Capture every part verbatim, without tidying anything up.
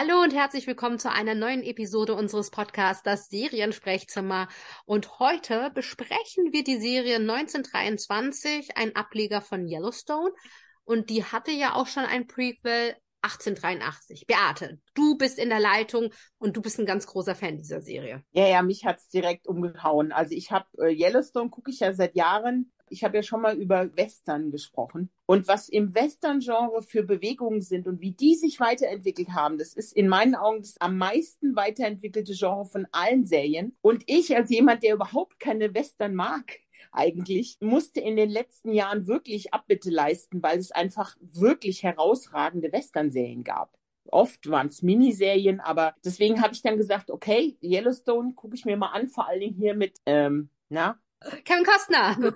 Hallo und herzlich willkommen zu einer neuen Episode unseres Podcasts Das SerienSprechzimmer. Und heute besprechen wir die Serie neunzehnhundertdreiundzwanzig, ein Ableger von Yellowstone. Und die hatte ja auch schon ein Prequel achtzehnhundertdreiundachtzig. Beate, du bist in der Leitung und du bist ein ganz großer Fan dieser Serie. Ja, ja, mich hat's direkt umgehauen. Also ich habe äh, Yellowstone gucke ich ja seit Jahren. Ich habe ja schon mal über Western gesprochen. Und was im Western-Genre für Bewegungen sind und wie die sich weiterentwickelt haben, das ist in meinen Augen das am meisten weiterentwickelte Genre von allen Serien. Und ich als jemand, der überhaupt keine Western mag, eigentlich, musste in den letzten Jahren wirklich Abbitte leisten, weil es einfach wirklich herausragende Western-Serien gab. Oft waren es Miniserien, aber deswegen habe ich dann gesagt, okay, Yellowstone gucke ich mir mal an, vor allen Dingen hier mit, ähm, na, Kevin Costner. Mit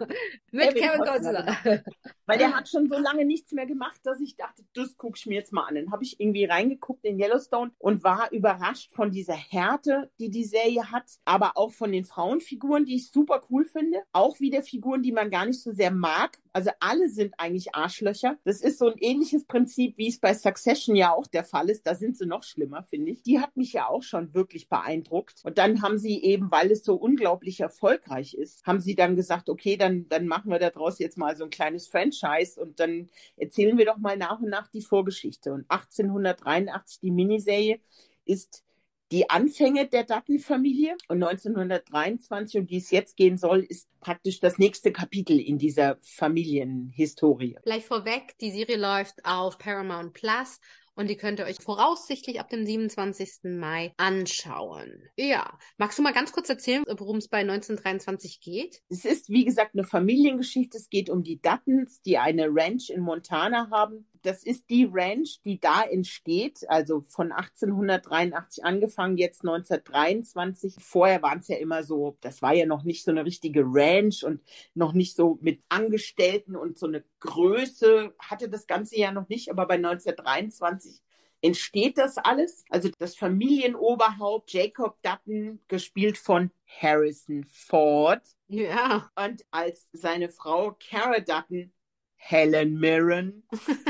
Kevin, Kevin Costner. Costner. Weil der hat schon so lange nichts mehr gemacht, dass ich dachte, das gucke ich mir jetzt mal an. Dann habe ich irgendwie reingeguckt in Yellowstone und war überrascht von dieser Härte, die die Serie hat, aber auch von den Frauenfiguren, die ich super cool finde. Auch wieder Figuren, die man gar nicht so sehr mag. Also alle sind eigentlich Arschlöcher. Das ist so ein ähnliches Prinzip, wie es bei Succession ja auch der Fall ist. Da sind sie noch schlimmer, finde ich. Die hat mich ja auch schon wirklich beeindruckt. Und dann haben sie eben, weil es so unglaublich erfolgreich ist, haben sie dann gesagt, okay, dann, dann machen wir daraus jetzt mal so ein kleines Franchise und dann erzählen wir doch mal nach und nach die Vorgeschichte. Und achtzehnhundertdreiundachtzig, die Miniserie, ist die Anfänge der Dutton-Familie, und neunzehnhundertdreiundzwanzig, um die es jetzt gehen soll, ist praktisch das nächste Kapitel in dieser Familienhistorie. Gleich vorweg, die Serie läuft auf Paramount plus. Und die könnt ihr euch voraussichtlich ab dem siebenundzwanzigsten Mai anschauen. Ja, magst du mal ganz kurz erzählen, worum es bei neunzehnhundertdreiundzwanzig geht? Es ist, wie gesagt, eine Familiengeschichte. Es geht um die Duttons, die eine Ranch in Montana haben. Das ist die Ranch, die da entsteht, also von achtzehnhundertdreiundachtzig angefangen, jetzt neunzehnhundertdreiundzwanzig. Vorher waren es ja immer so, das war ja noch nicht so eine richtige Ranch und noch nicht so mit Angestellten und so eine Größe hatte das Ganze ja noch nicht, aber bei neunzehnhundertdreiundzwanzig entsteht das alles. Also das Familienoberhaupt Jacob Dutton, gespielt von Harrison Ford. Ja. Und als seine Frau Cara Dutton, Helen Mirren,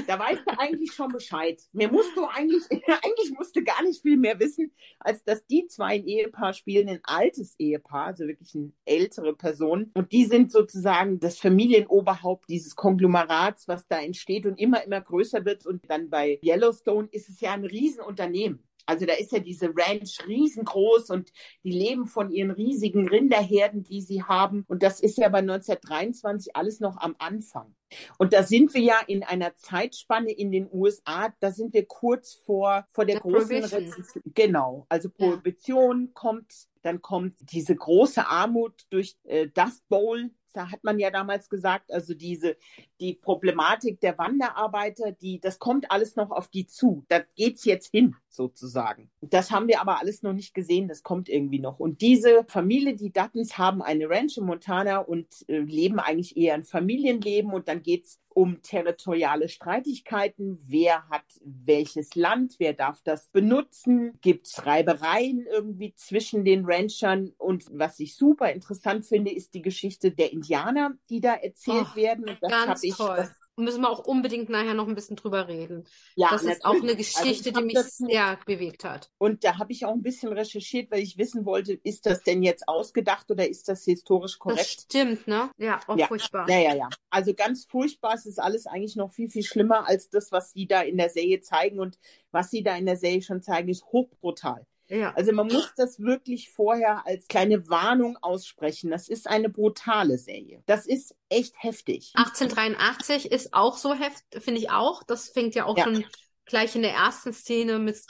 da weißt du eigentlich schon Bescheid. Mir musst du eigentlich, eigentlich musst du gar nicht viel mehr wissen, als dass die zwei ein Ehepaar spielen, ein altes Ehepaar, also wirklich eine ältere Person. Und die sind sozusagen das Familienoberhaupt dieses Konglomerats, was da entsteht und immer, immer größer wird. Und dann bei Yellowstone ist es ja ein Riesenunternehmen. Also da ist ja diese Ranch riesengroß und die leben von ihren riesigen Rinderherden, die sie haben. Und das ist ja bei neunzehnhundertdreiundzwanzig alles noch am Anfang. Und da sind wir ja in einer Zeitspanne in den U S A, da sind wir kurz vor, vor der, der großen Rezession. Genau, also Prohibition, ja, kommt, dann kommt diese große Armut durch äh, Dust Bowl. Da hat man ja damals gesagt, also diese die Problematik der Wanderarbeiter, die das kommt alles noch auf die zu. Da geht's jetzt hin sozusagen. Das haben wir aber alles noch nicht gesehen. Das kommt irgendwie noch. Und diese Familie, die Duttons, haben eine Ranch in Montana und äh, leben eigentlich eher ein Familienleben. Und dann geht's um territoriale Streitigkeiten. Wer hat welches Land? Wer darf das benutzen? Gibt's Reibereien irgendwie zwischen den Ranchern? Und was ich super interessant finde, ist die Geschichte der Indianer, die da erzählt oh, werden. Und das ganz ich, toll. Das müssen wir auch unbedingt nachher noch ein bisschen drüber reden. Ja, das ist auch eine Geschichte, also die mich sehr bewegt hat. Und da habe ich auch ein bisschen recherchiert, weil ich wissen wollte, ist das denn jetzt ausgedacht oder ist das historisch korrekt? Das stimmt, ne? Ja, auch ja. Furchtbar. Ja, ja, ja. Also ganz furchtbar. Es ist alles eigentlich noch viel, viel schlimmer als das, was sie da in der Serie zeigen. Und was sie da in der Serie schon zeigen, ist hochbrutal. Ja. Also man muss das wirklich vorher als kleine Warnung aussprechen. Das ist eine brutale Serie. Das ist echt heftig. achtzehnhundertdreiundachtzig ist auch so heftig, finde ich auch. Das fängt ja auch ja. schon gleich in der ersten Szene mit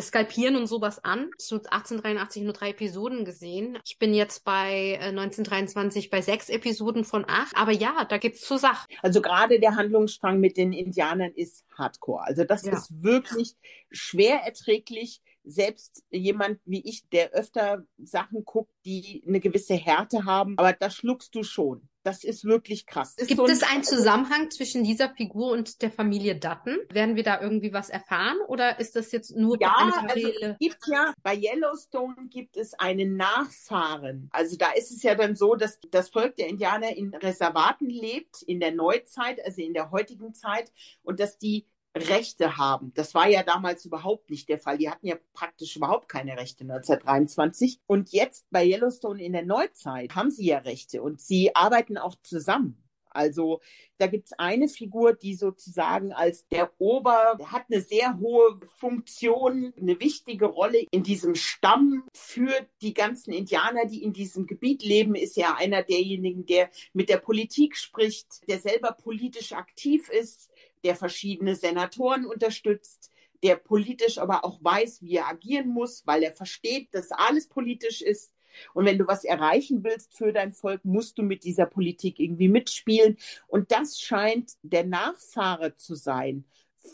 Skalpieren und sowas an. Ich habe achtzehnhundertdreiundachtzig nur drei Episoden gesehen. Ich bin jetzt bei neunzehnhundertdreiundzwanzig bei sechs Episoden von acht. Aber ja, da gibt's zur Sache. Also gerade der Handlungsstrang mit den Indianern ist hardcore. Also das ja. ist wirklich schwer erträglich. Selbst jemand wie ich, der öfter Sachen guckt, die eine gewisse Härte haben, aber das schluckst du schon. Das ist wirklich krass. Ist Gibt so ein es einen Zusammenhang zwischen dieser Figur und der Familie Dutton? Werden wir da irgendwie was erfahren oder ist das jetzt nur ja, eine Parallele? Also es gibt ja, bei Yellowstone gibt es einen Nachfahren. Also da ist es ja dann so, dass das Volk der Indianer in Reservaten lebt, in der Neuzeit, also in der heutigen Zeit, und dass die Rechte haben. Das war ja damals überhaupt nicht der Fall. Die hatten ja praktisch überhaupt keine Rechte neunzehnhundertdreiundzwanzig. Und jetzt bei Yellowstone in der Neuzeit haben sie ja Rechte und sie arbeiten auch zusammen. Also da gibt es eine Figur, die sozusagen als der Ober, der hat eine sehr hohe Funktion, eine wichtige Rolle in diesem Stamm für die ganzen Indianer, die in diesem Gebiet leben, ist ja einer derjenigen, der mit der Politik spricht, der selber politisch aktiv ist, der verschiedene Senatoren unterstützt, der politisch aber auch weiß, wie er agieren muss, weil er versteht, dass alles politisch ist. Und wenn du was erreichen willst für dein Volk, musst du mit dieser Politik irgendwie mitspielen. Und das scheint der Nachfahre zu sein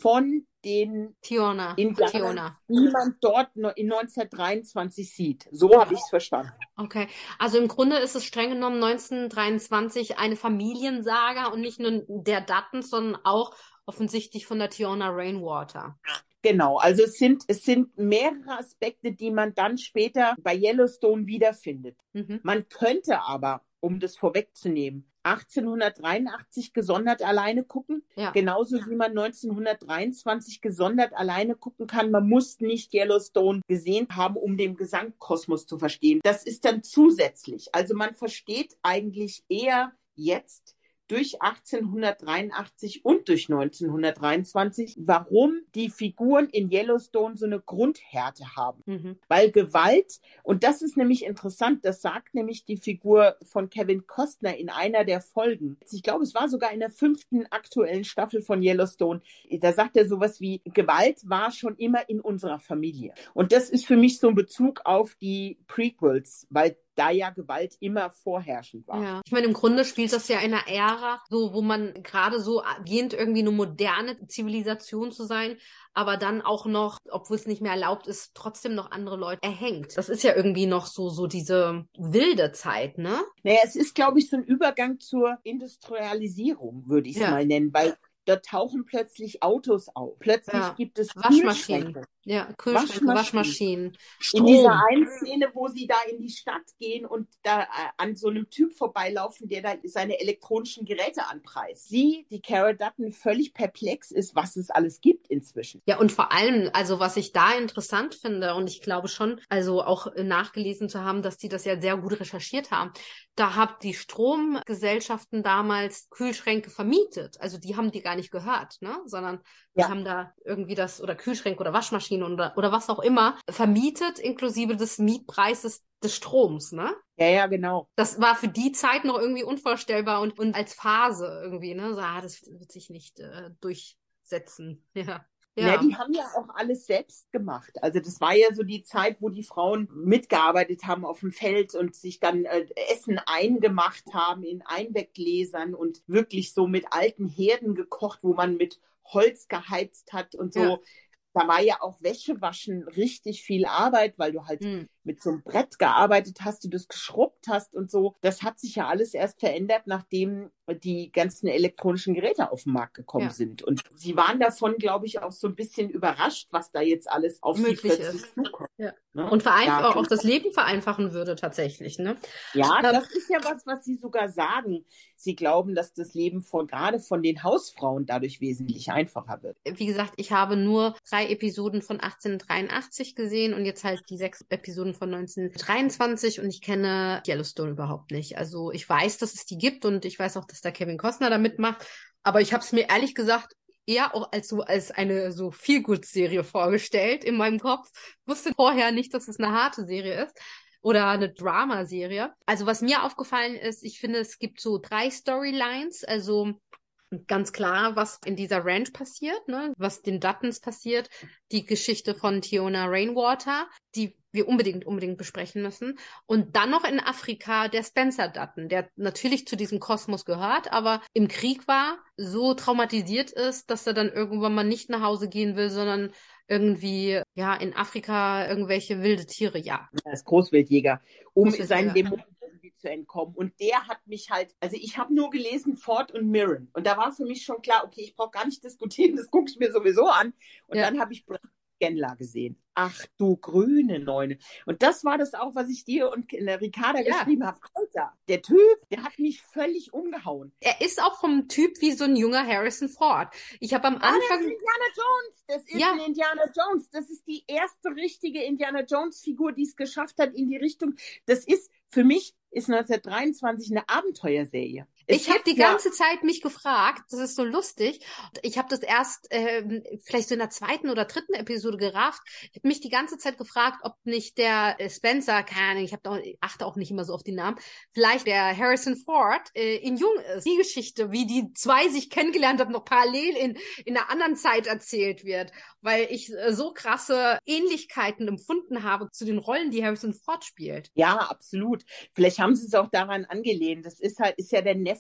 von den Teonna, Indianern, die man dort in neunzehnhundertdreiundzwanzig sieht. So habe ich es verstanden. Okay, also im Grunde ist es streng genommen neunzehnhundertdreiundzwanzig eine Familiensaga und nicht nur der Dutton, sondern auch offensichtlich von der Teonna Rainwater. Genau, also es sind, es sind mehrere Aspekte, die man dann später bei Yellowstone wiederfindet. Mhm. Man könnte aber, um das vorwegzunehmen, achtzehnhundertdreiundachtzig gesondert alleine gucken, ja. Genauso wie man neunzehnhundertdreiundzwanzig gesondert alleine gucken kann. Man muss nicht Yellowstone gesehen haben, um den Gesamtkosmos zu verstehen. Das ist dann zusätzlich. Also man versteht eigentlich eher jetzt, durch achtzehnhundertdreiundachtzig und durch neunzehnhundertdreiundzwanzig, warum die Figuren in Yellowstone so eine Grundhärte haben. Mhm. Weil Gewalt, und das ist nämlich interessant, das sagt nämlich die Figur von Kevin Costner in einer der Folgen. Ich glaube, es war sogar in der fünften aktuellen Staffel von Yellowstone. Da sagt er sowas wie, Gewalt war schon immer in unserer Familie. Und das ist für mich so ein Bezug auf die Prequels, weil da ja Gewalt immer vorherrschend war. Ja. Ich meine, im Grunde spielt das ja in einer Ära, so, wo man gerade so agierend irgendwie eine moderne Zivilisation zu sein, aber dann auch noch, obwohl es nicht mehr erlaubt ist, trotzdem noch andere Leute erhängt. Das ist ja irgendwie noch so, so diese wilde Zeit, ne? Naja, es ist, glaube ich, so ein Übergang zur Industrialisierung, würde ich es ja. mal nennen, weil da tauchen plötzlich Autos auf. Plötzlich ja. gibt es Waschmaschinen. Ja, Kühlschränke, Waschmaschinen. Waschmaschinen. In dieser einen Szene, wo sie da in die Stadt gehen und da äh, an so einem Typ vorbeilaufen, der da seine elektronischen Geräte anpreist. Sie, die Cara Dutton, völlig perplex ist, was es alles gibt inzwischen. Ja, und vor allem, also was ich da interessant finde, und ich glaube schon, also auch nachgelesen zu haben, dass die das ja sehr gut recherchiert haben, da haben die Stromgesellschaften damals Kühlschränke vermietet. Also die haben die gar nicht gehört, ne? Sondern ja. die haben da irgendwie das, oder Kühlschränke oder Waschmaschinen Oder, oder was auch immer, vermietet inklusive des Mietpreises des Stroms, ne? Ja, ja, genau. Das war für die Zeit noch irgendwie unvorstellbar und, und als Phase irgendwie, ne? So, ah, das wird sich nicht äh, durchsetzen, ja. Ja. ja, die haben ja auch alles selbst gemacht. Also das war ja so die Zeit, wo die Frauen mitgearbeitet haben auf dem Feld und sich dann äh, Essen eingemacht haben in Einweggläsern und wirklich so mit alten Herden gekocht, wo man mit Holz geheizt hat und so. Ja. Da war ja auch Wäschewaschen richtig viel Arbeit, weil du halt hm. mit so einem Brett gearbeitet hast, du das geschrubbt hast und so. Das hat sich ja alles erst verändert, nachdem die ganzen elektronischen Geräte auf den Markt gekommen ja. sind. Und sie waren davon, glaube ich, auch so ein bisschen überrascht, was da jetzt alles auf sie plötzlich zukommt. Ja. Ne? Und vereinf- auch, auch das Leben vereinfachen würde tatsächlich. Ne? Ja, das, das ist ja was, was sie sogar sagen. Sie glauben, dass das Leben von, gerade von den Hausfrauen dadurch wesentlich einfacher wird. Wie gesagt, ich habe nur drei Episoden von achtzehnhundertdreiundachtzig gesehen und jetzt halt die sechs Episoden von neunzehnhundertdreiundzwanzig und ich kenne Yellowstone überhaupt nicht. Also ich weiß, dass es die gibt und ich weiß auch, dass da Kevin Costner da mitmacht, aber ich habe es mir ehrlich gesagt eher auch als so als eine so Feel-Good-Serie vorgestellt in meinem Kopf. Wusste vorher nicht, dass es eine harte Serie ist oder eine Drama-Serie. Also was mir aufgefallen ist, ich finde, es gibt so drei Storylines, also ganz klar, was in dieser Ranch passiert, ne? Was den Duttons passiert, die Geschichte von Teonna Rainwater, die wir unbedingt, unbedingt besprechen müssen. Und dann noch in Afrika der Spencer Dutton, der natürlich zu diesem Kosmos gehört, aber im Krieg war, so traumatisiert ist, dass er dann irgendwann mal nicht nach Hause gehen will, sondern irgendwie, ja, in Afrika irgendwelche wilde Tiere jagt. Er ist Großwildjäger, um seinen Dämonen zu entkommen. Und der hat mich halt, also ich habe nur gelesen Ford und Mirren. Und da war für mich schon klar, okay, ich brauche gar nicht diskutieren, das gucke ich mir sowieso an. Und ja. dann habe ich Brenton Scanler gesehen. Ach du grüne Neune. Und das war das auch, was ich dir und Ricarda ja. geschrieben habe. Alter, der Typ, der hat mich völlig umgehauen. Er ist auch vom Typ wie so ein junger Harrison Ford. Ich habe am Anfang... Ah, das ist Indiana Jones. Das ist ja. ein Indiana Jones. Das ist die erste richtige Indiana Jones-Figur, die es geschafft hat in die Richtung. Das ist, für mich ist neunzehnhundertdreiundzwanzig eine Abenteuerserie. Es ich habe die ja. ganze Zeit mich gefragt, das ist so lustig, ich habe das erst ähm, vielleicht so in der zweiten oder dritten Episode gerafft, ich habe mich die ganze Zeit gefragt, ob nicht der Spencer, keine Ahnung, ich, hab auch, ich achte auch nicht immer so auf die Namen, vielleicht der Harrison Ford äh, in Jung ist. Die Geschichte, wie die zwei sich kennengelernt haben, noch parallel in, in einer anderen Zeit erzählt wird, weil ich äh, so krasse Ähnlichkeiten empfunden habe zu den Rollen, die Harrison Ford spielt. Ja, absolut. Vielleicht haben sie es auch daran angelehnt, das ist halt, ist ja der Neffe.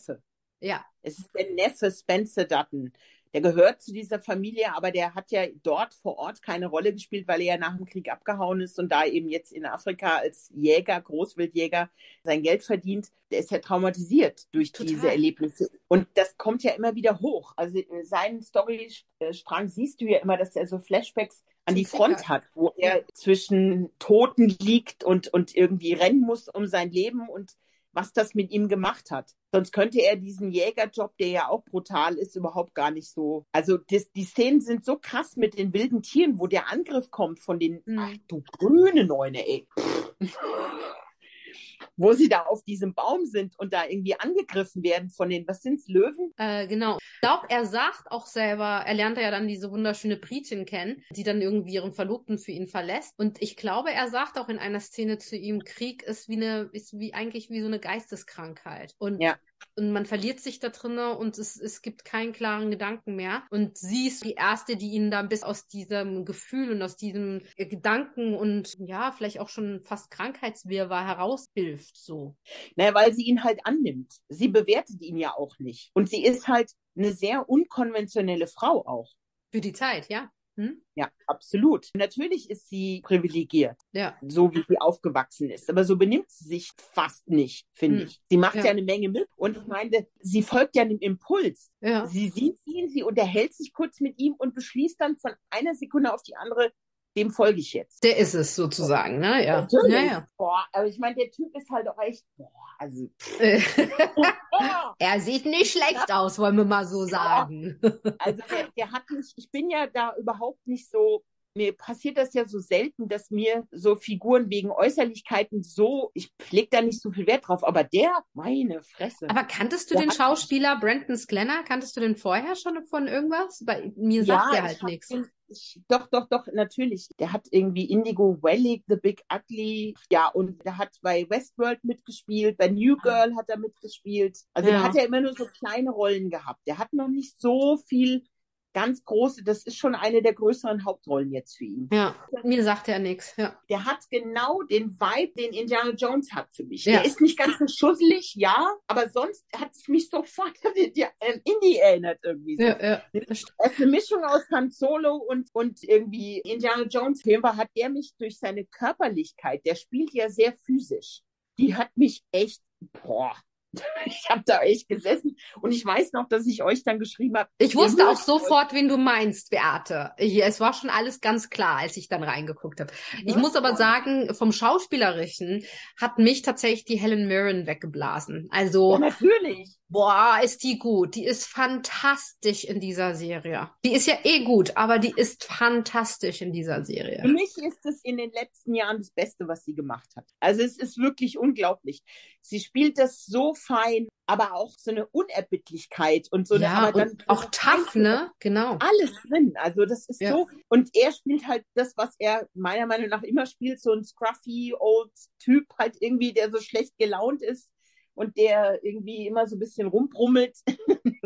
Ja. Es ist der Neffe Spencer Dutton. Der gehört zu dieser Familie, aber der hat ja dort vor Ort keine Rolle gespielt, weil er ja nach dem Krieg abgehauen ist und da eben jetzt in Afrika als Jäger, Großwildjäger sein Geld verdient. Der ist ja traumatisiert durch Total. diese Erlebnisse. Und das kommt ja immer wieder hoch. Also in seinem Storystrang siehst du ja immer, dass er so Flashbacks an die Front hat, wo er ja. zwischen Toten liegt und, und irgendwie rennen muss um sein Leben und was das mit ihm gemacht hat. Sonst könnte er diesen Jägerjob, der ja auch brutal ist, überhaupt gar nicht so... Also das, die Szenen sind so krass mit den wilden Tieren, wo der Angriff kommt von den... Mhm. Ach du grüne Neune, ey. Wo sie da auf diesem Baum sind und da irgendwie angegriffen werden von den, was sind's, Löwen? Äh, genau. Ich glaube, er sagt auch selber, er lernt ja dann diese wunderschöne Britin kennen, die dann irgendwie ihren Verlobten für ihn verlässt. Und ich glaube, er sagt auch in einer Szene zu ihm, Krieg ist wie eine, ist wie eigentlich wie so eine Geisteskrankheit. Und ja. Und man verliert sich da drinnen und es, es gibt keinen klaren Gedanken mehr. Und sie ist die Erste, die ihn dann bis aus diesem Gefühl und aus diesem Gedanken und ja, vielleicht auch schon fast Krankheitswirrwarr heraushilft. So. Naja, weil sie ihn halt annimmt. Sie bewertet ihn ja auch nicht. Und sie ist halt eine sehr unkonventionelle Frau auch. Für die Zeit, ja. Hm? Ja, absolut. Natürlich ist sie privilegiert, ja. so wie sie aufgewachsen ist. Aber so benimmt sie sich fast nicht, finde hm. ich. Sie macht ja. ja eine Menge mit und ich meine, sie folgt ja einem Impuls. Ja. Sie sieht ihn, sie unterhält sich kurz mit ihm und beschließt dann von einer Sekunde auf die andere, dem folge ich jetzt. Der ist es sozusagen, ne? Ja. Natürlich. Ja, ja. Boah, aber ich meine, der Typ ist halt auch echt, boah, also. Er sieht nicht schlecht ja. aus, wollen wir mal so sagen. Ja. Also der, der hat mich, ich bin ja da überhaupt nicht so, mir passiert das ja so selten, dass mir so Figuren wegen Äußerlichkeiten so, ich pflege da nicht so viel Wert drauf, aber der, meine Fresse. Aber kanntest du der den Schauspieler Brenton Thwaites? Kanntest du den vorher schon von irgendwas? Bei mir sagt ja, er halt nichts. Ich, doch, doch, doch, natürlich. Der hat irgendwie Indigo Valley, The Big Ugly, ja, und der hat bei Westworld mitgespielt, bei New Girl hat er mitgespielt. Also ja. der hat ja immer nur so kleine Rollen gehabt. Der hat noch nicht so viel ganz große, das ist schon eine der größeren Hauptrollen jetzt für ihn. Ja, mir sagt er nichts. Ja. Der hat genau den Vibe, den Indiana Jones hat für mich. Ja. Der ist nicht ganz so schusselig, ja, aber sonst hat es mich sofort an Indie erinnert irgendwie. So. Ja, ja. Das ist eine Mischung aus Han Solo und, und irgendwie Indiana Jones. Auf jeden Fall hat er mich durch seine Körperlichkeit, der spielt ja sehr physisch, die hat mich echt, boah, ich habe da echt gesessen und ich weiß noch, dass ich euch dann geschrieben habe. Ich wusste auch sofort, wen du meinst, Beate. Es war schon alles ganz klar, als ich dann reingeguckt habe. Ich muss aber sagen, vom Schauspielerischen hat mich tatsächlich die Helen Mirren weggeblasen. Also ja, natürlich. Boah, ist die gut. Die ist fantastisch in dieser Serie. Die ist ja eh gut, aber die ist fantastisch in dieser Serie. Für mich ist es in den letzten Jahren das Beste, was sie gemacht hat. Also es ist wirklich unglaublich. Sie spielt das so fein, aber auch so eine Unerbittlichkeit und so. Ja, aber dann und auch tough, ne? Genau. Alles drin. Also das ist ja. so. Und er spielt halt das, was er meiner Meinung nach immer spielt, so ein scruffy old Typ halt irgendwie, der so schlecht gelaunt ist. Und der irgendwie immer so ein bisschen rumbrummelt.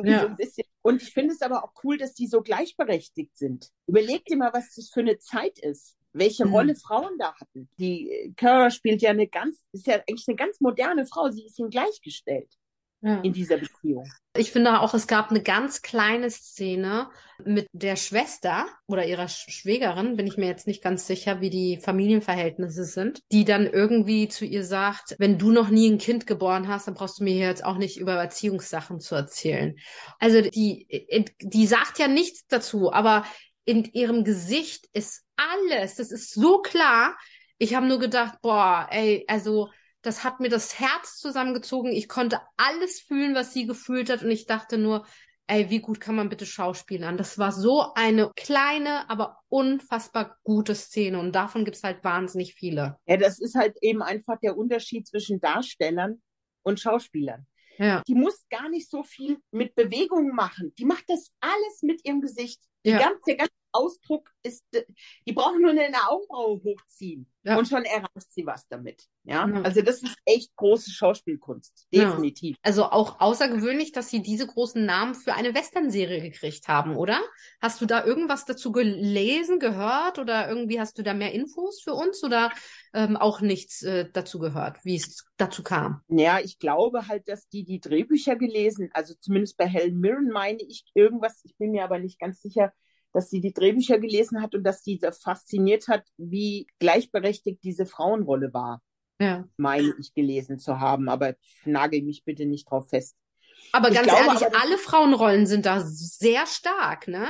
Ja. So ein bisschen. Und ich finde es aber auch cool, dass die so gleichberechtigt sind. Überleg dir mal, was das für eine Zeit ist. Welche mhm. Rolle Frauen da hatten. Die Cara spielt ja eine ganz, ist ja eigentlich eine ganz moderne Frau. Sie ist ihnen gleichgestellt ja. in dieser Beziehung. Ich finde auch, es gab eine ganz kleine Szene mit der Schwester oder ihrer Schwägerin, bin ich mir jetzt nicht ganz sicher, wie die Familienverhältnisse sind, die dann irgendwie zu ihr sagt, wenn du noch nie ein Kind geboren hast, dann brauchst du mir jetzt auch nicht über Erziehungssachen zu erzählen. Also die, die sagt ja nichts dazu, aber in ihrem Gesicht ist alles, das ist so klar. Ich habe nur gedacht, boah, ey, also das hat mir das Herz zusammengezogen. Ich konnte alles fühlen, was sie gefühlt hat. Und ich dachte nur, ey, wie gut kann man bitte schauspielern? Das war so eine kleine, aber unfassbar gute Szene. Und davon gibt es halt wahnsinnig viele. Ja, das ist halt eben einfach der Unterschied zwischen Darstellern und Schauspielern. Ja. Die muss gar nicht so viel mit Bewegung machen. Die macht das alles mit ihrem Gesicht. Ja. Die ganze, der ganze Ausdruck ist, die brauchen nur eine Augenbraue hochziehen. Ja. Und schon erreicht sie was damit. Ja? Ja. Also das ist echt große Schauspielkunst. Definitiv. Ja. Also auch außergewöhnlich, dass sie diese großen Namen für eine Western-Serie gekriegt haben, oder? Hast du da irgendwas dazu gelesen, gehört? Oder irgendwie hast du da mehr Infos für uns? Oder ähm, auch nichts äh, dazu gehört, wie es dazu kam? Ja, ich glaube halt, dass die die Drehbücher gelesen, also zumindest bei Helen Mirren meine ich irgendwas, ich bin mir aber nicht ganz sicher, dass sie die Drehbücher gelesen hat und dass sie das fasziniert hat, wie gleichberechtigt diese Frauenrolle war, ja, meine ich gelesen zu haben. Aber nagel mich bitte nicht drauf fest. Aber ich ganz glaube, ehrlich, aber alle Frauenrollen sind da sehr stark, ne?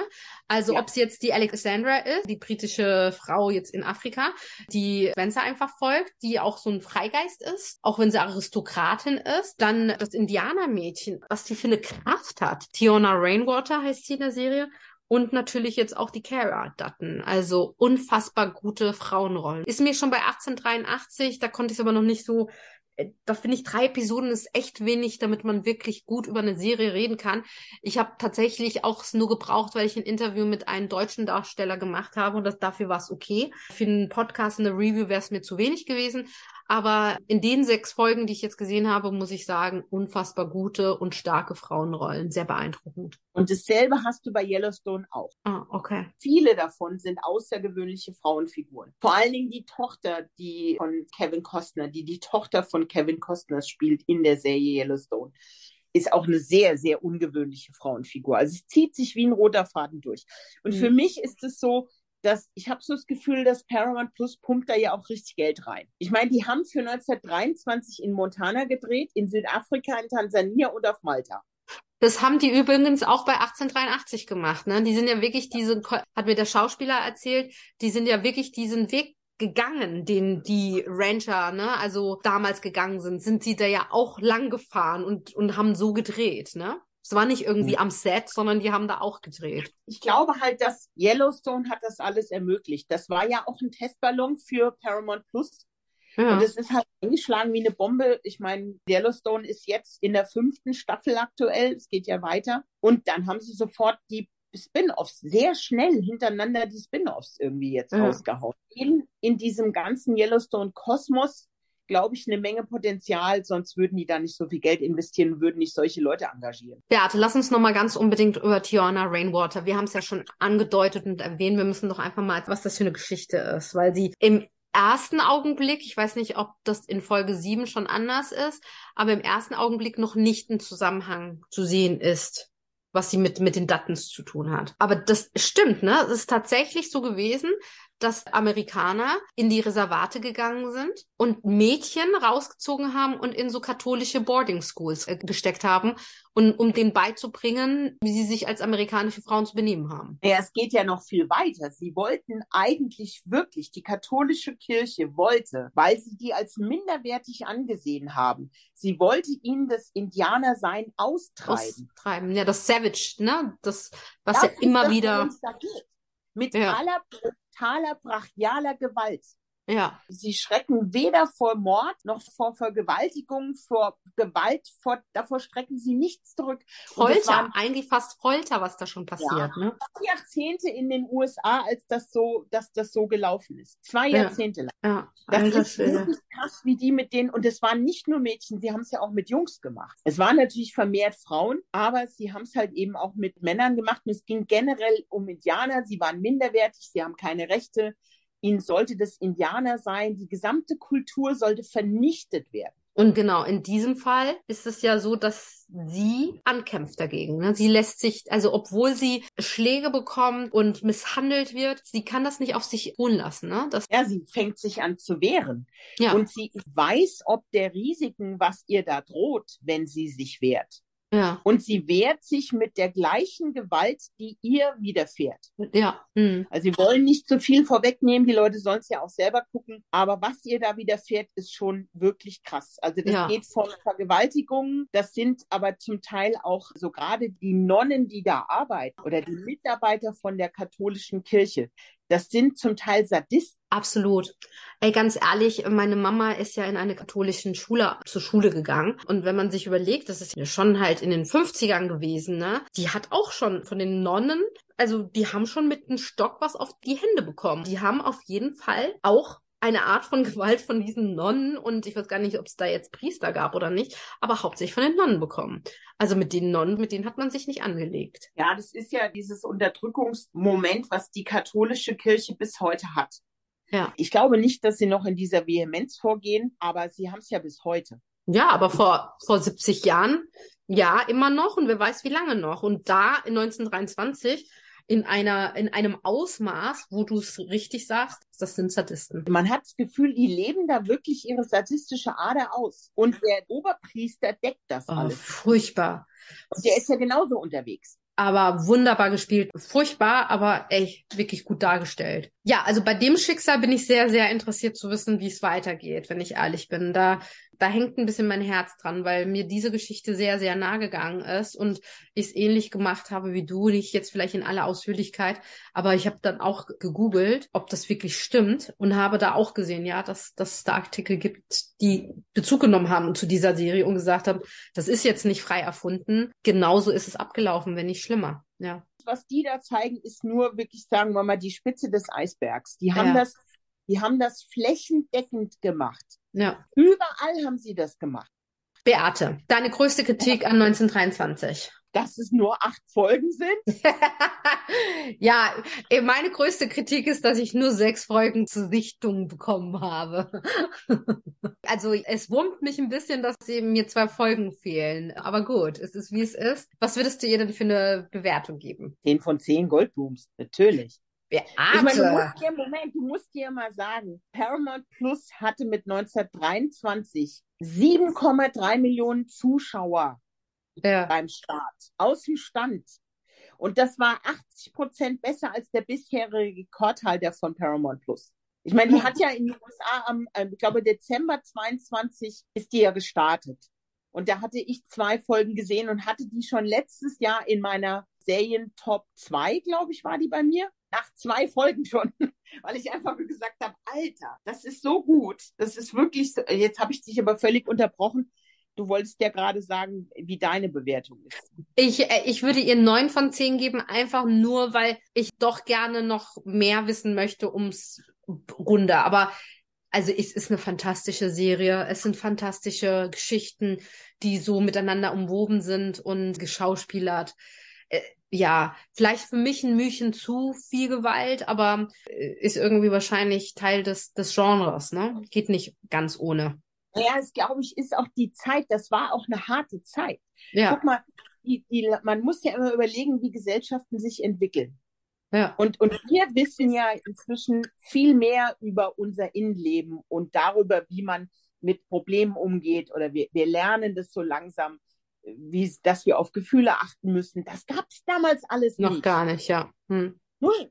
Also ja, ob es jetzt die Alexandra ist, die britische Frau jetzt in Afrika, die Spencer einfach folgt, die auch so ein Freigeist ist, auch wenn sie Aristokratin ist. Dann das Indianermädchen, was die für eine Kraft hat. Teonna Rainwater heißt sie in der Serie. Und natürlich jetzt auch die Cara Dutton, also unfassbar gute Frauenrollen. Ist mir schon bei achtzehnhundertdreiundachtzig, da konnte ich es aber noch nicht so, da finde ich drei Episoden ist echt wenig, damit man wirklich gut über eine Serie reden kann. Ich habe tatsächlich auch es nur gebraucht, weil ich ein Interview mit einem deutschen Darsteller gemacht habe und das, dafür war es okay. Für einen Podcast, eine Review wäre es mir zu wenig gewesen. Aber in den sechs Folgen, die ich jetzt gesehen habe, muss ich sagen, unfassbar gute und starke Frauenrollen. Sehr beeindruckend. Und dasselbe hast du bei Yellowstone auch. Ah, okay. Viele davon sind außergewöhnliche Frauenfiguren. Vor allen Dingen die Tochter, die von Kevin Costner, die die Tochter von Kevin Costner spielt in der Serie Yellowstone, ist auch eine sehr, sehr ungewöhnliche Frauenfigur. Also es zieht sich wie ein roter Faden durch. Und mhm. für mich ist es so, dass ich habe so das Gefühl, dass Paramount Plus pumpt da ja auch richtig Geld rein. Ich meine, die haben für neunzehnhundertdreiundzwanzig in Montana gedreht, in Südafrika, in Tansania und auf Malta. Das haben die übrigens auch bei achtzehnhundertdreiundachtzig gemacht, ne? Die sind ja wirklich diesen, hat mir der Schauspieler erzählt, die sind ja wirklich diesen Weg gegangen, den die Rancher, ne, also damals gegangen sind, sind sie da ja auch lang gefahren und und haben so gedreht, ne? Es war nicht irgendwie am Set, sondern die haben da auch gedreht. Ich glaube halt, dass Yellowstone hat das alles ermöglicht. Das war ja auch ein Testballon für Paramount Plus. Ja. Und es ist halt eingeschlagen wie eine Bombe. Ich meine, Yellowstone ist jetzt in der fünften Staffel aktuell. Es geht ja weiter. Und dann haben sie sofort die Spin-Offs, sehr schnell hintereinander die Spin-Offs irgendwie jetzt ja. rausgehauen. In, in diesem ganzen Yellowstone-Kosmos glaube ich, eine Menge Potenzial, sonst würden die da nicht so viel Geld investieren und würden nicht solche Leute engagieren. Beate, lass uns nochmal ganz unbedingt über Teonna Rainwater, wir haben es ja schon angedeutet und erwähnt, wir müssen doch einfach mal, was das für eine Geschichte ist, weil sie im ersten Augenblick, ich weiß nicht, ob das in Folge sieben schon anders ist, aber im ersten Augenblick noch nicht ein Zusammenhang zu sehen ist, was sie mit, mit den Duttons zu tun hat. Aber das stimmt, ne? Es ist tatsächlich so gewesen, dass Amerikaner in die Reservate gegangen sind und Mädchen rausgezogen haben und in so katholische Boarding Schools gesteckt haben, und um denen beizubringen, wie sie sich als amerikanische Frauen zu benehmen haben. Ja, es geht ja noch viel weiter. Sie wollten eigentlich wirklich, die katholische Kirche wollte, weil sie die als minderwertig angesehen haben, sie wollte ihnen das Indianersein austreiben. Austreiben, ja, das Savage, ne? Das, was das ja immer das, wieder... Was da geht. Mit ja. aller... brutaler, brachialer Gewalt. Ja. Sie schrecken weder vor Mord noch vor Vergewaltigung, vor Gewalt, vor, davor schrecken sie nichts zurück. Folter, waren, eigentlich fast Folter, was da schon passiert. Ja, ne? Zwei Jahrzehnte in den U S A, als das so, dass das so gelaufen ist. Zwei ja. Jahrzehnte lang. Ja, das ist wirklich krass, wie die mit denen, und es waren nicht nur Mädchen, sie haben es ja auch mit Jungs gemacht. Es waren natürlich vermehrt Frauen, aber sie haben es halt eben auch mit Männern gemacht. Und es ging generell um Indianer, sie waren minderwertig, sie haben keine Rechte. Ihnen sollte das Indianer sein, die gesamte Kultur sollte vernichtet werden. Und genau, in diesem Fall ist es ja so, dass sie ankämpft dagegen. Ne? Sie lässt sich, also obwohl sie Schläge bekommt und misshandelt wird, sie kann das nicht auf sich ruhen lassen. Ne? Das ja, sie fängt sich an zu wehren. Ja. Und sie weiß ob der Risiken, was ihr da droht, wenn sie sich wehrt. Ja. Und sie wehrt sich mit der gleichen Gewalt, die ihr widerfährt. Ja. Mhm. Also sie wollen nicht zu viel vorwegnehmen, die Leute sollen es ja auch selber gucken, aber was ihr da widerfährt, ist schon wirklich krass. Also das ja. geht von Vergewaltigungen, das sind aber zum Teil auch so gerade die Nonnen, die da arbeiten oder die Mitarbeiter von der katholischen Kirche. Das sind zum Teil Sadisten. Absolut. Ey, ganz ehrlich, meine Mama ist ja in einer katholischen Schule zur Schule gegangen. Und wenn man sich überlegt, das ist ja schon halt in den fünfzigern gewesen, ne? Die hat auch schon von den Nonnen, also die haben schon mit einem Stock was auf die Hände bekommen. Die haben auf jeden Fall auch eine Art von Gewalt von diesen Nonnen und ich weiß gar nicht, ob es da jetzt Priester gab oder nicht, aber hauptsächlich von den Nonnen bekommen. Also mit den Nonnen, mit denen hat man sich nicht angelegt. Ja, das ist ja dieses Unterdrückungsmoment, was die katholische Kirche bis heute hat. Ja. Ich glaube nicht, dass sie noch in dieser Vehemenz vorgehen, aber sie haben es ja bis heute. Ja, aber vor, vor siebzig Jahren, ja, immer noch und wer weiß wie lange noch. Und da in neunzehnhundertdreiundzwanzig in einer, in einem Ausmaß, wo du es richtig sagst, das sind Sadisten. Man hat das Gefühl, die leben da wirklich ihre sadistische Ader aus. Und der Oberpriester deckt das alles. Oh, furchtbar. Und der ist ja genauso unterwegs. Aber wunderbar gespielt. Furchtbar, aber echt wirklich gut dargestellt. Ja, also bei dem Schicksal bin ich sehr, sehr interessiert zu wissen, wie es weitergeht, wenn ich ehrlich bin. Da, da hängt ein bisschen mein Herz dran, weil mir diese Geschichte sehr, sehr nah gegangen ist und ich es ähnlich gemacht habe wie du, nicht jetzt vielleicht in aller Ausführlichkeit, aber ich habe dann auch gegoogelt, ob das wirklich stimmt und habe da auch gesehen, ja, dass, dass es da Artikel gibt, die Bezug genommen haben zu dieser Serie und gesagt haben, das ist jetzt nicht frei erfunden, genauso ist es abgelaufen, wenn nicht schlimmer, ja. Was die da zeigen, ist nur wirklich, sagen wir mal, die Spitze des Eisbergs. Die haben ja. das, die haben das flächendeckend gemacht. Ja. Überall haben sie das gemacht. Beate, deine größte Kritik an neunzehnhundertdreiundzwanzig? Dass es nur acht Folgen sind? Ja, meine größte Kritik ist, dass ich nur sechs Folgen zur Sichtung bekommen habe. Also es wurmt mich ein bisschen, dass eben mir zwei Folgen fehlen. Aber gut, es ist wie es ist. Was würdest du ihr denn für eine Bewertung geben? Zehn von zehn Goldbooms, natürlich. Beate. Ich meine, du musst dir, Moment, du musst dir mal sagen, Paramount Plus hatte mit neunzehnhundertdreiundzwanzig sieben Komma drei Millionen Zuschauer ja. beim Start, aus dem Stand. Und das war achtzig Prozent besser als der bisherige Rekordhalter von Paramount Plus. Ich meine, die hat ja in den U S A am, ich glaube, Dezember zweiundzwanzig ist die ja gestartet. Und da hatte ich zwei Folgen gesehen und hatte die schon letztes Jahr in meiner Serien-Top zwei, glaube ich, war die bei mir. Nach zwei Folgen schon, weil ich einfach nur gesagt habe, Alter, das ist so gut. Das ist wirklich, so, jetzt habe ich dich aber völlig unterbrochen. Du wolltest ja gerade sagen, wie deine Bewertung ist. Ich, ich würde ihr neun von zehn geben, einfach nur, weil ich doch gerne noch mehr wissen möchte ums Runde. Aber also es ist eine fantastische Serie. Es sind fantastische Geschichten, die so miteinander umwoben sind und geschauspielert. Ja, vielleicht für mich ein Mühchen zu viel Gewalt, aber ist irgendwie wahrscheinlich Teil des, des Genres, ne? Geht nicht ganz ohne. Ja, es, glaube ich, ist auch die Zeit, das war auch eine harte Zeit. Ja. Guck mal, die, die, man muss ja immer überlegen, wie Gesellschaften sich entwickeln. Ja. Und, und wir wissen ja inzwischen viel mehr über unser Innenleben und darüber, wie man mit Problemen umgeht. Oder wir, wir lernen das so langsam, wie, dass wir auf Gefühle achten müssen. Das gab es damals alles nicht. Noch gar nicht, ja. Hm. Null.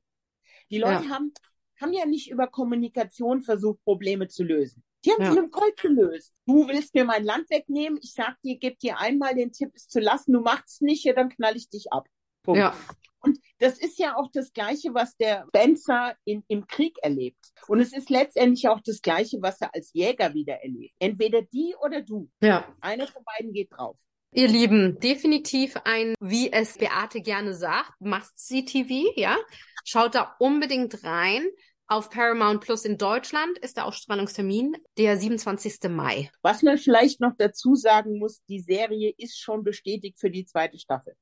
Die Leute ja. Haben, haben ja nicht über Kommunikation versucht, Probleme zu lösen. Die haben ja. sie mit dem Gold gelöst. Du willst mir mein Land wegnehmen, ich sag dir, gebe dir einmal den Tipp, es zu lassen, du machst es nicht, ja, dann knall ich dich ab. Punkt. Ja. Und das ist ja auch das Gleiche, was der Spencer in, im Krieg erlebt. Und es ist letztendlich auch das Gleiche, was er als Jäger wieder erlebt. Entweder die oder du. Ja. Einer von beiden geht drauf. Ihr Lieben, definitiv ein, wie es Beate gerne sagt, Must-See-T V, ja. Schaut da unbedingt rein. Auf Paramount Plus in Deutschland ist der Ausstrahlungstermin der siebenundzwanzigsten Mai. Was man vielleicht noch dazu sagen muss, die Serie ist schon bestätigt für die zweite Staffel.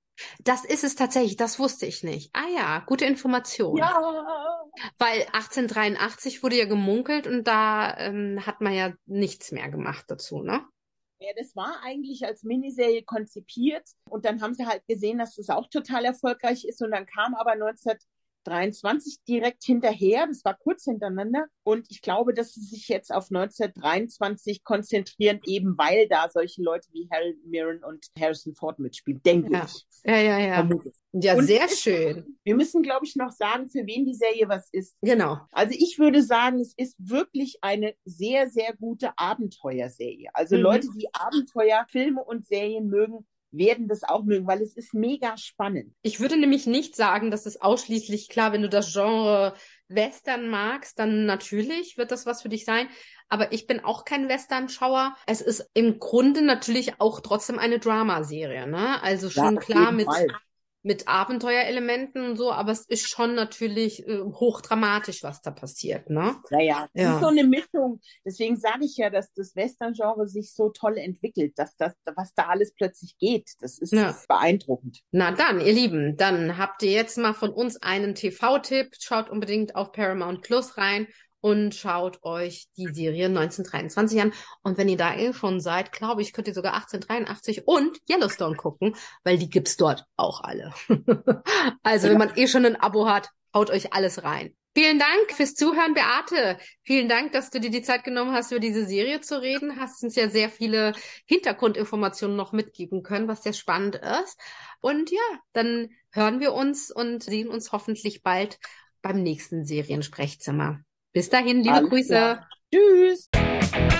Das ist es tatsächlich, das wusste ich nicht. Ah ja, gute Information. Ja. Weil achtzehnhundertdreiundachtzig wurde ja gemunkelt und da ähm, hat man ja nichts mehr gemacht dazu, ne? Ja, das war eigentlich als Miniserie konzipiert und dann haben sie halt gesehen, dass das auch total erfolgreich ist und dann kam aber 19... neunzehnhundertdreiundzwanzig direkt hinterher. Das war kurz hintereinander. Und ich glaube, dass sie sich jetzt auf neunzehnhundertdreiundzwanzig konzentrieren, eben weil da solche Leute wie Helen Mirren und Harrison Ford mitspielen, denke ja. ich. Ja, ja, ja. Vermutlich. Ja, und sehr schön. Wir müssen, glaube ich, noch sagen, für wen die Serie was ist. Genau. Also ich würde sagen, es ist wirklich eine sehr, sehr gute Abenteuerserie. Also mhm. Leute, die Abenteuer, Filme und Serien mögen, werden das auch mögen, weil es ist mega spannend. Ich würde nämlich nicht sagen, dass es ausschließlich, klar, wenn du das Genre Western magst, dann natürlich wird das was für dich sein. Aber ich bin auch kein Western-Schauer. Es ist im Grunde natürlich auch trotzdem eine Dramaserie, ne? Also schon ja, klar mit... Fall. mit Abenteuerelementen und so, aber es ist schon natürlich äh, hochdramatisch, was da passiert, ne? Naja, es ja. ist so eine Mischung. Deswegen sage ich ja, dass das Western-Genre sich so toll entwickelt, dass das, was da alles plötzlich geht, das ist ja. beeindruckend. Na dann, ihr Lieben, dann habt ihr jetzt mal von uns einen T V-Tipp. Schaut unbedingt auf Paramount+ rein und schaut euch die Serie neunzehnhundertdreiundzwanzig an. Und wenn ihr da eh schon seid, glaube ich, könnt ihr sogar achtzehnhundertdreiundachtzig und Yellowstone gucken, weil die gibt's dort auch alle. Also wenn man eh schon ein Abo hat, haut euch alles rein. Vielen Dank fürs Zuhören, Beate. Vielen Dank, dass du dir die Zeit genommen hast, über diese Serie zu reden. Hast uns ja sehr viele Hintergrundinformationen noch mitgeben können, was sehr spannend ist. Und ja, dann hören wir uns und sehen uns hoffentlich bald beim nächsten Seriensprechzimmer. Bis dahin, liebe Alles Grüße. Klar. Tschüss.